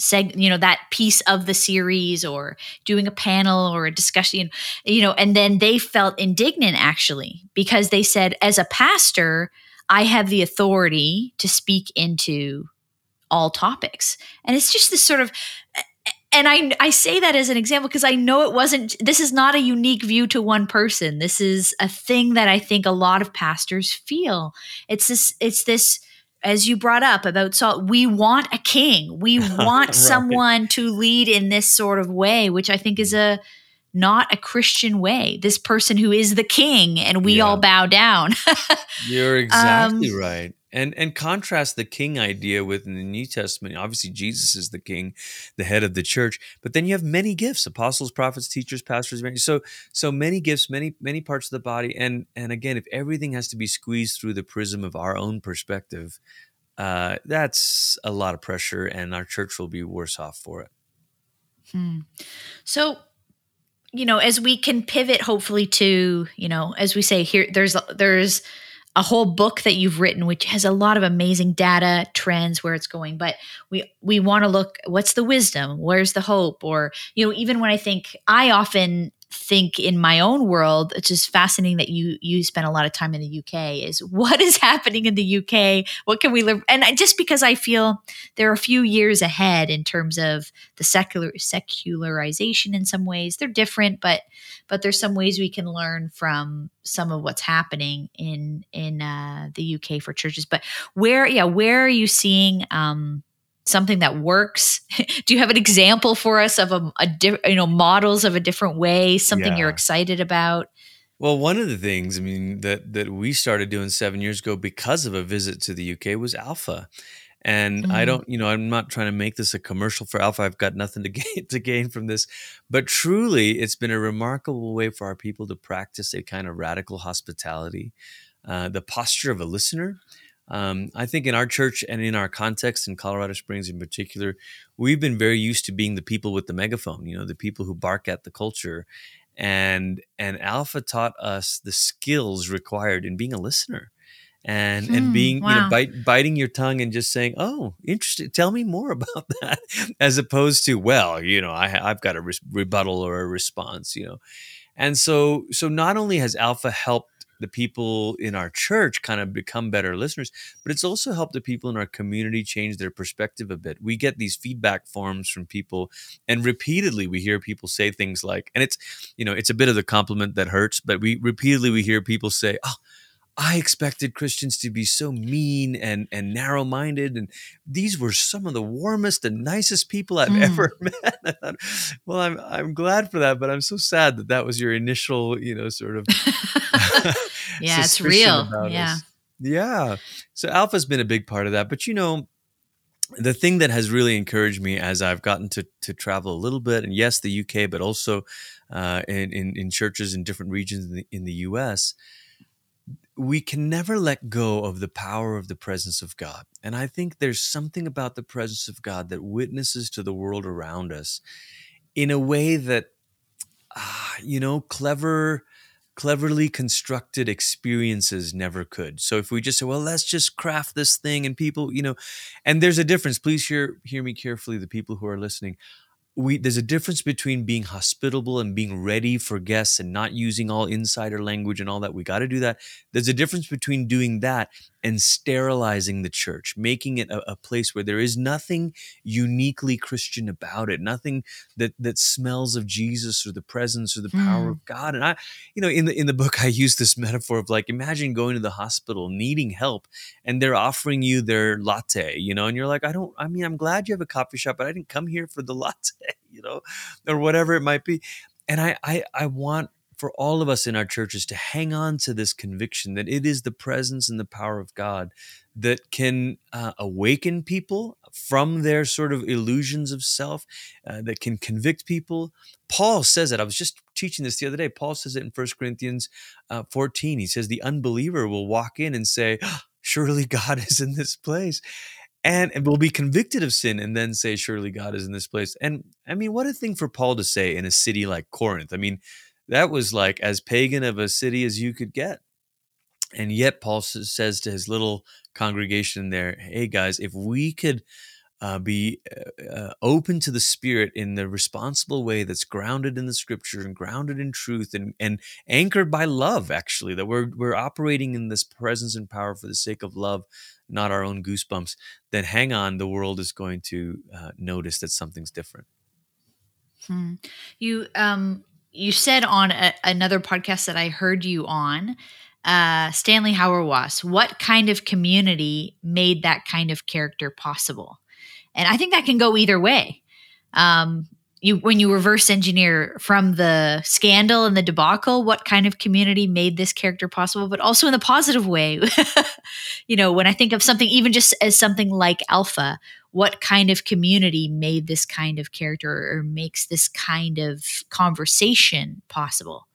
Seg, you know, that piece of the series, or doing a panel or a discussion, you know, and then they felt indignant actually, because they said, as a pastor, I have the authority to speak into all topics. And it's just this sort of, and I, I say that as an example, because I know it wasn't, this is not a unique view to one person. This is a thing that I think a lot of pastors feel. It's this, it's this, as you brought up about Saul, we want a king. We want right. someone to lead in this sort of way, which I think is a not a Christian way. This person who is the king, and we yeah. all bow down. You're exactly um, right. And and contrast the king idea with in the New Testament. Obviously, Jesus is the king, the head of the church. But then you have many gifts: apostles, prophets, teachers, pastors. So so many gifts, many many parts of the body. And and again, if everything has to be squeezed through the prism of our own perspective, uh, that's a lot of pressure, and our church will be worse off for it. Hmm. So, you know, as we can pivot, hopefully, to, you know, as we say here, there's there's. a whole book that you've written, which has a lot of amazing data, trends, where it's going. But we we want to look, what's the wisdom? Where's the hope? Or, you know, even when I think, I often think in my own world, it's just fascinating that you you spend a lot of time in the U K, is what is happening in the U K? What can we live? And I, just because I feel there are a few years ahead in terms of the secular secularization in some ways. They're different, but but there's some ways we can learn from some of what's happening in in uh, the U K for churches. But where, yeah, where are you seeing um, something that works? Do you have an example for us of a, a di- you know, models of a different way, something yeah. you're excited about? Well, one of the things, I mean, that that we started doing seven years ago because of a visit to the U K was Alpha. And mm-hmm. I don't, you know, I'm not trying to make this a commercial for Alpha. I've got nothing to gain, to gain from this. But truly, it's been a remarkable way for our people to practice a kind of radical hospitality, uh, the posture of a listener. Um, I think in our church and in our context, in Colorado Springs in particular, we've been very used to being the people with the megaphone, you know, the people who bark at the culture. And and Alpha taught us the skills required in being a listener and mm, and being, wow. you know, bite, biting your tongue and just saying, oh, interesting, tell me more about that, as opposed to, well, you know, I, I've got a re- rebuttal or a response, you know. And so so not only has Alpha helped the people in our church kind of become better listeners, but it's also helped the people in our community change their perspective a bit. We get these feedback forms from people, and repeatedly we hear people say things like, and it's, you know, it's a bit of the compliment that hurts, but we repeatedly we hear people say, oh, I expected Christians to be so mean and, and narrow-minded, and these were some of the warmest and nicest people I've mm. ever met. Well, I'm I'm glad for that, but I'm so sad that that was your initial, you know, sort of yeah, it's real. Yeah, us. yeah. So Alpha's been a big part of that, but you know, the thing that has really encouraged me as I've gotten to to travel a little bit, and yes, the U K, but also uh, in, in in churches in different regions in the, in the U S. We can never let go of the power of the presence of God. And I think there's something about the presence of God that witnesses to the world around us in a way that, ah, you know, clever, cleverly constructed experiences never could. So if we just say, well, let's just craft this thing and people, you know, and there's a difference. Please hear, hear me carefully, the people who are listening. We, there's a difference between being hospitable and being ready for guests and not using all insider language and all that. We got to do that. There's a difference between doing that and sterilizing the church, making it a, a place where there is nothing uniquely Christian about it, nothing that that smells of Jesus or the presence or the power mm. of God. And I, you know, in the in the book, I use this metaphor of like, imagine going to the hospital, needing help, and they're offering you their latte, you know, and you're like, I don't, I mean, I'm glad you have a coffee shop, but I didn't come here for the latte. You know, or whatever it might be. And I, I, I want for all of us in our churches to hang on to this conviction that it is the presence and the power of God that can uh, awaken people from their sort of illusions of self, uh, that can convict people. Paul says it. I was just teaching this the other day. Paul says it in First Corinthians uh, fourteen. He says, the unbeliever will walk in and say, oh, surely God is in this place. And, and will be convicted of sin and then say, surely God is in this place. And I mean, what a thing for Paul to say in a city like Corinth. I mean, that was like as pagan of a city as you could get. And yet Paul says to his little congregation there, hey guys, if we could uh, be uh, open to the Spirit in the responsible way that's grounded in the Scripture and grounded in truth and, and anchored by love, actually, that we're we're operating in this presence and power for the sake of love, not our own goosebumps, then hang on, the world is going to uh, notice that something's different. Hmm. You um, you said on a, another podcast that I heard you on, uh, Stanley Hauerwas, what kind of community made that kind of character possible? And I think that can go either way. Um, you when you reverse engineer from the scandal and the debacle, what kind of community made this character possible, but also in the positive way. You know, when I think of something, even just as something like Alpha, what kind of community made this kind of character or makes this kind of conversation possible?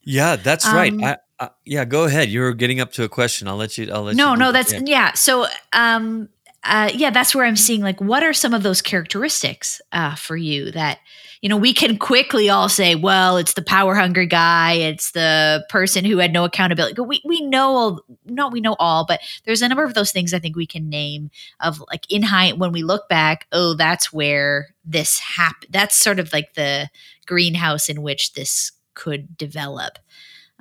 Yeah, that's um, right. I, I, yeah, go ahead. You're getting up to a question. I'll let you. I'll let no, you no, that's, that. yeah. yeah. So, um, Uh, yeah, that's where I'm seeing, like, what are some of those characteristics uh, for you that, you know, we can quickly all say, well, it's the power-hungry guy, it's the person who had no accountability. We we know all, not we know all, but there's a number of those things I think we can name of, like, in hindsight, when we look back, oh, that's where this happened. That's sort of like the greenhouse in which this could develop.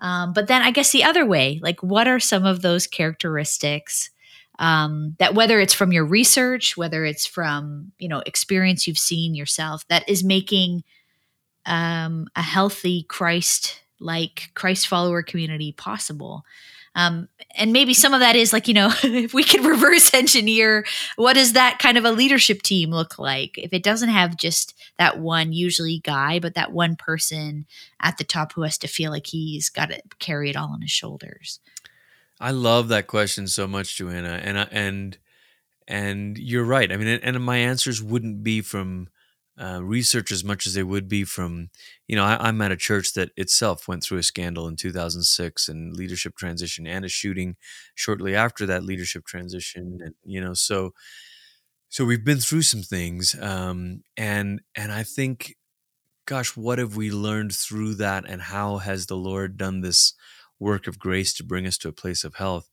Um, but then I guess the other way, like, what are some of those characteristics Um, that whether it's from your research, whether it's from, you know, experience you've seen yourself, that is making um, a healthy Christ-like, Christ follower community possible. Um, and maybe some of that is like, you know, if we could reverse engineer, what does that kind of a leadership team look like? If it doesn't have just that one usually guy, but that one person at the top who has to feel like he's got to carry it all on his shoulders. I love that question so much, Joanna, and and and you're right. I mean, and my answers wouldn't be from uh, research as much as they would be from, you know, I, I'm at a church that itself went through a scandal in two thousand six and leadership transition and a shooting shortly after that leadership transition. And, you know, so, so we've been through some things. Um, and, and I think, gosh, what have we learned through that, and how has the Lord done this work of grace to bring us to a place of health?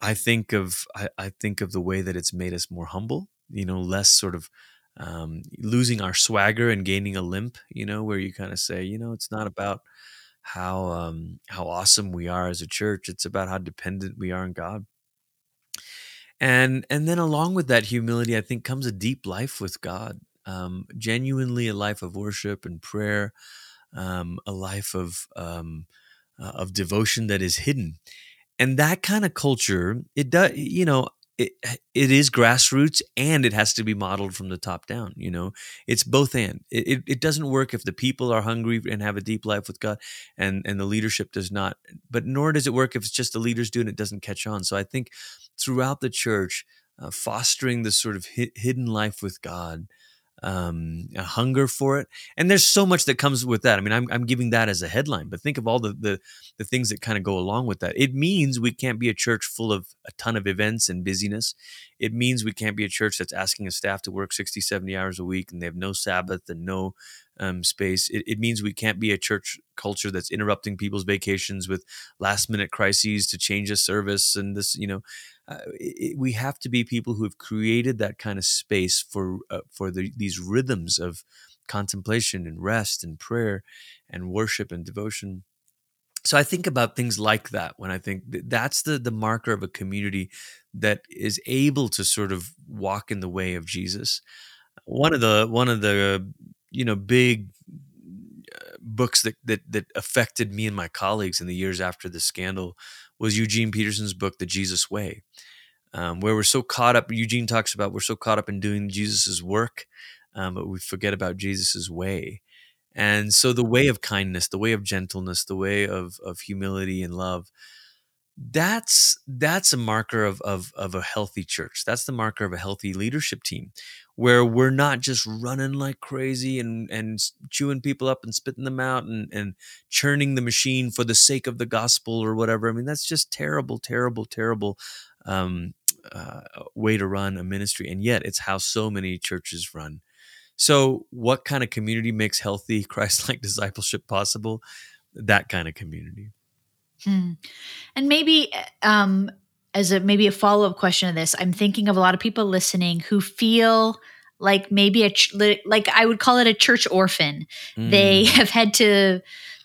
I think of, I, I think of the way that it's made us more humble, you know, less sort of, Um, losing our swagger and gaining a limp, you know, where you kind of say, you know, it's not about how um, how awesome we are as a church. It's about how dependent we are on God. And and then along with that humility, I think, comes a deep life with God, um, genuinely a life of worship and prayer, um, a life of um, uh, of devotion that is hidden. And that kind of culture, it does, you know, It it is grassroots, and it has to be modeled from the top down. You know, it's both and. It, it it doesn't work if the people are hungry and have a deep life with God, and and the leadership does not. But nor does it work if it's just the leaders do and it doesn't catch on. So I think throughout the church, uh, fostering this sort of hi- hidden life with God, um, a hunger for it, and there's so much that comes with that. I mean, I'm I'm giving that as a headline, but think of all the the the things that kind of go along with that. It means we can't be a church full of a ton of events and busyness. It means we can't be a church that's asking a staff to work sixty, seventy hours a week and they have no Sabbath and no um, space. It, it means we can't be a church culture that's interrupting people's vacations with last minute crises to change a service. And this, you know, uh, it, we have to be people who have created that kind of space for, uh, for the, these rhythms of contemplation and rest and prayer and worship and devotion. So I think about things like that when I think that's the the marker of a community that is able to sort of walk in the way of Jesus. One of the one of the you know big books that that that affected me and my colleagues in the years after the scandal was Eugene Peterson's book, The Jesus Way, um, where we're so caught up. Eugene talks about we're so caught up in doing Jesus's work, um, but we forget about Jesus's way. And so the way of kindness, the way of gentleness, the way of of humility and love, that's that's a marker of of of a healthy church. That's the marker of a healthy leadership team, where we're not just running like crazy and and chewing people up and spitting them out and and churning the machine for the sake of the gospel or whatever. I mean, that's just terrible, terrible, terrible um, uh, way to run a ministry. And yet it's how so many churches run. So what kind of community makes healthy Christ-like discipleship possible? That kind of community. Hmm. And maybe um, as a maybe a follow-up question to this, I'm thinking of a lot of people listening who feel like maybe a ch- like I would call it a church orphan. Mm. They have had to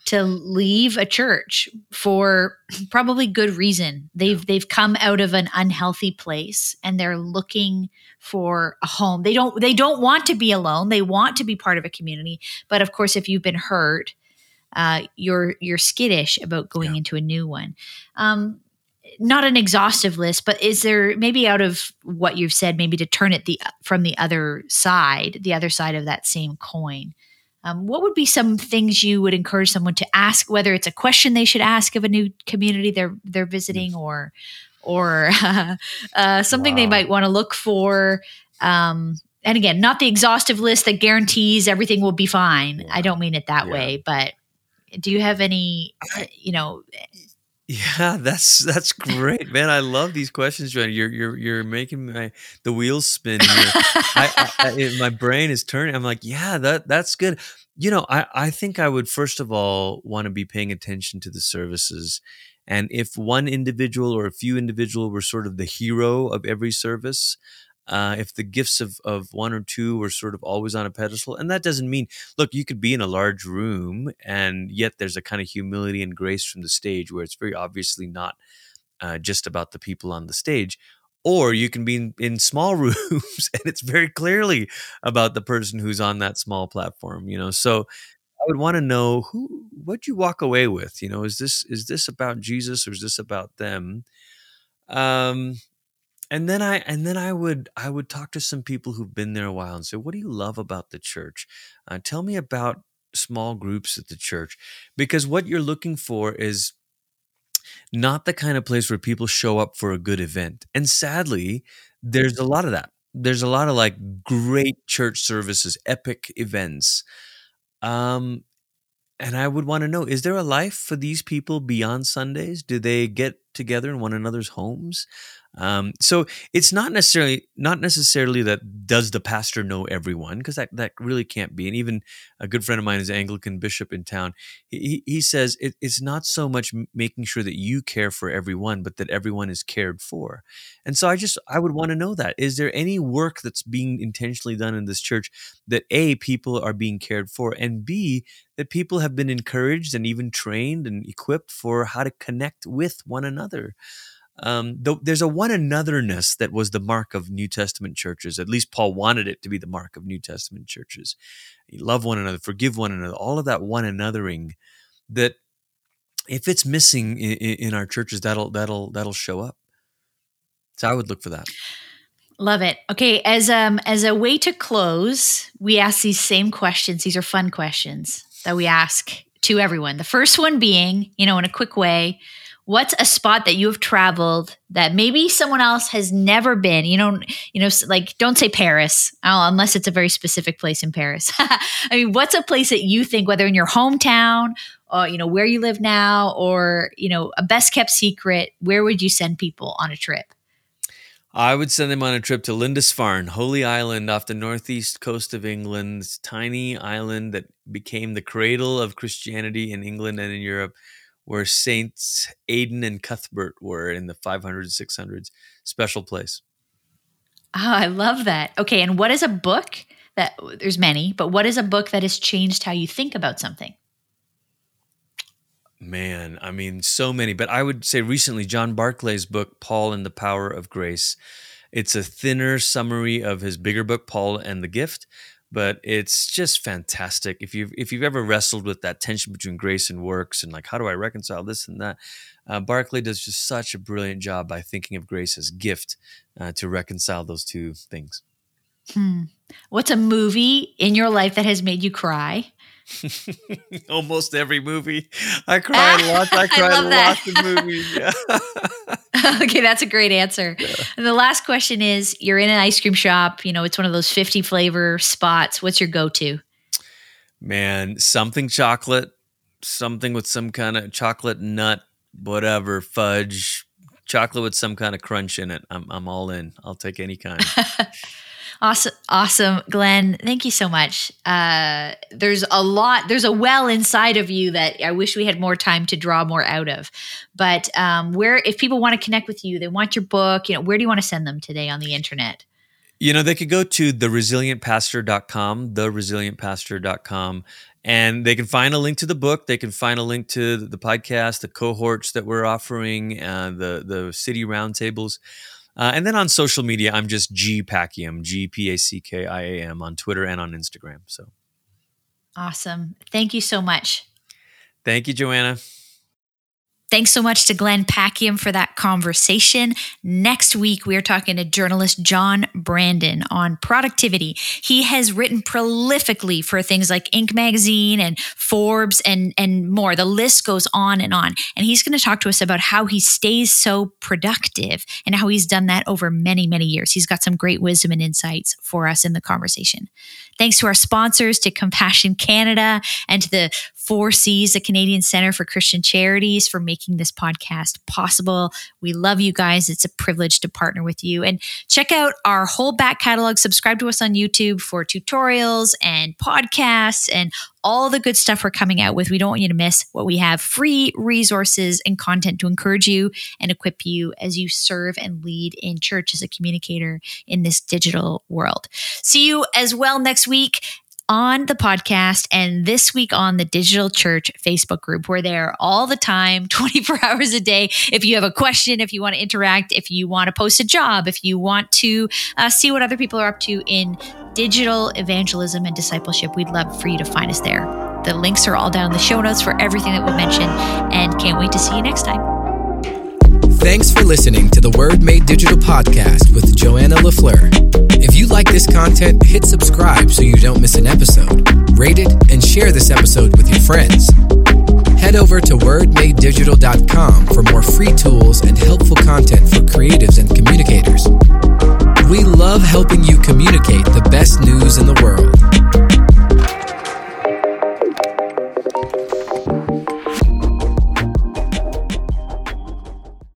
to leave a church for probably good reason. They've yeah. they've come out of an unhealthy place and they're looking for a home. They don't they don't want to be alone. They want to be part of a community. But of course, if you've been hurt, uh, you're you're skittish about going yeah. into a new one. Um, not an exhaustive list, but is there maybe out of what you've said, maybe to turn it the from the other side, the other side of that same coin? Um, what would be some things you would encourage someone to ask, whether it's a question they should ask of a new community they're they're visiting, or or uh, uh, something wow. they might want to look for? Um, and again, not the exhaustive list that guarantees everything will be fine. Yeah. I don't mean it that yeah. way, but do you have any, uh, you know? Yeah, that's that's great, man. I love these questions, Joanna. You're you're you're making my the wheels spin here. I, I, I, my brain is turning. I'm like, yeah, that that's good. You know, I, I think I would first of all want to be paying attention to the services, and if one individual or a few individual were sort of the hero of every service, uh, if the gifts of of one or two were sort of always on a pedestal, and that doesn't mean, look, you could be in a large room and yet there's a kind of humility and grace from the stage where it's very obviously not uh, just about the people on the stage, or you can be in, in small rooms and it's very clearly about the person who's on that small platform, you know. So I would want to know who, what you walk away with, you know, is this, is this about Jesus or is this about them? Um, And then I and then I would I would talk to some people who've been there a while and say, what do you love about the church? Uh, tell me about small groups at the church, because what you're looking for is not the kind of place where people show up for a good event. And sadly, there's a lot of that. there's a lot of like great church services, epic events. Um, and I would want to know, is there a life for these people beyond Sundays? Do they get together in one another's homes? Um, so it's not necessarily not necessarily that does the pastor know everyone, because that, that really can't be. And even a good friend of mine is an Anglican bishop in town. He he says it, it's not so much making sure that you care for everyone, but that everyone is cared for. And so I just I would want to know that. Is there any work that's being intentionally done in this church that A, people are being cared for, and B, that people have been encouraged and even trained and equipped for how to connect with one another? Um, th- there's a one anotherness that was the mark of New Testament churches. At least Paul wanted it to be the mark of New Testament churches. You love one another, forgive one another, all of that one anothering. That if it's missing in, in our churches, that'll that'll that'll show up. So I would look for that. Love it. Okay, as um as a way to close, we ask these same questions. These are fun questions that we ask to everyone. The first one being, you know, in a quick way, what's a spot that you have traveled that maybe someone else has never been? You know, you know, like don't say Paris, oh, unless it's a very specific place in Paris. I mean, what's a place that you think, whether in your hometown or, you know, where you live now, or, you know, a best kept secret, where would you send people on a trip? I would send them on a trip to Lindisfarne, Holy Island, off the northeast coast of England, this tiny island that became the cradle of Christianity in England and in Europe, where Saints Aidan and Cuthbert were in the five hundreds, six hundreds. Special place. Oh, I love that. Okay, and what is a book that, there's many, but what is a book that has changed how you think about something? Man, I mean, so many. But I would say recently, John Barclay's book, Paul and the Power of Grace. It's a thinner summary of his bigger book, Paul and the Gift, but it's just fantastic. If you've, if you've ever wrestled with that tension between grace and works and like, how do I reconcile this and that? Uh, Barclay does just such a brilliant job by thinking of grace as gift uh, to reconcile those two things. Hmm. What's a movie in your life that has made you cry? Almost every movie. I cried a lot. I cried a lot in movies. Yeah. Okay, that's a great answer. Yeah. And the last question is, you're in an ice cream shop. You know, it's one of those fifty flavor spots. What's your go-to? Man, something chocolate, something with some kind of chocolate nut, whatever, fudge, chocolate with some kind of crunch in it. I'm I'm all in. I'll take any kind. Awesome. Awesome. Glenn, thank you so much. Uh, there's a lot, there's a well inside of you that I wish we had more time to draw more out of, but um, where, if people want to connect with you, they want your book, you know, where do you want to send them today on the internet? You know, they could go to the resilient pastor dot com, the resilient pastor dot com, and they can find a link to the book. They can find a link to the podcast, the cohorts that we're offering, uh, the, the city roundtables. Uh, and then on social media, I'm just G Packiam, G P A C K I A M on Twitter and on Instagram. So, awesome. Thank you so much. Thank you, Joanna. Thanks so much to Glenn Packham for that conversation. Next week, we are talking to journalist John Brandon on productivity. He has written prolifically for things like Inc. Magazine and Forbes and, and more. The list goes on and on. And he's going to talk to us about how he stays so productive and how he's done that over many, many years. He's got some great wisdom and insights for us in the conversation. Thanks to our sponsors, to Compassion Canada and to the Four C's, the Canadian Center for Christian Charities, for making this podcast possible. We love you guys. It's a privilege to partner with you. And check out our whole back catalog. Subscribe to us on YouTube for tutorials and podcasts and all the good stuff we're coming out with. We don't want you to miss what we have. Free resources and content to encourage you and equip you as you serve and lead in church as a communicator in this digital world. See you as well next week on the podcast and this week on the Digital Church Facebook group. We're there all the time, twenty-four hours a day. If you have a question, if you want to interact, if you want to post a job, if you want to uh, see what other people are up to in digital evangelism and discipleship, we'd love for you to find us there. The links are all down in the show notes for everything that we mentioned, and can't wait to see you next time. Thanks for listening to the Word Made Digital podcast with Joanna LaFleur. If you like this content, hit subscribe so you don't miss an episode. Rate it and share this episode with your friends. Head over to word made digital dot com for more free tools and helpful content for creatives and communicators. We love helping you communicate the best news in the world.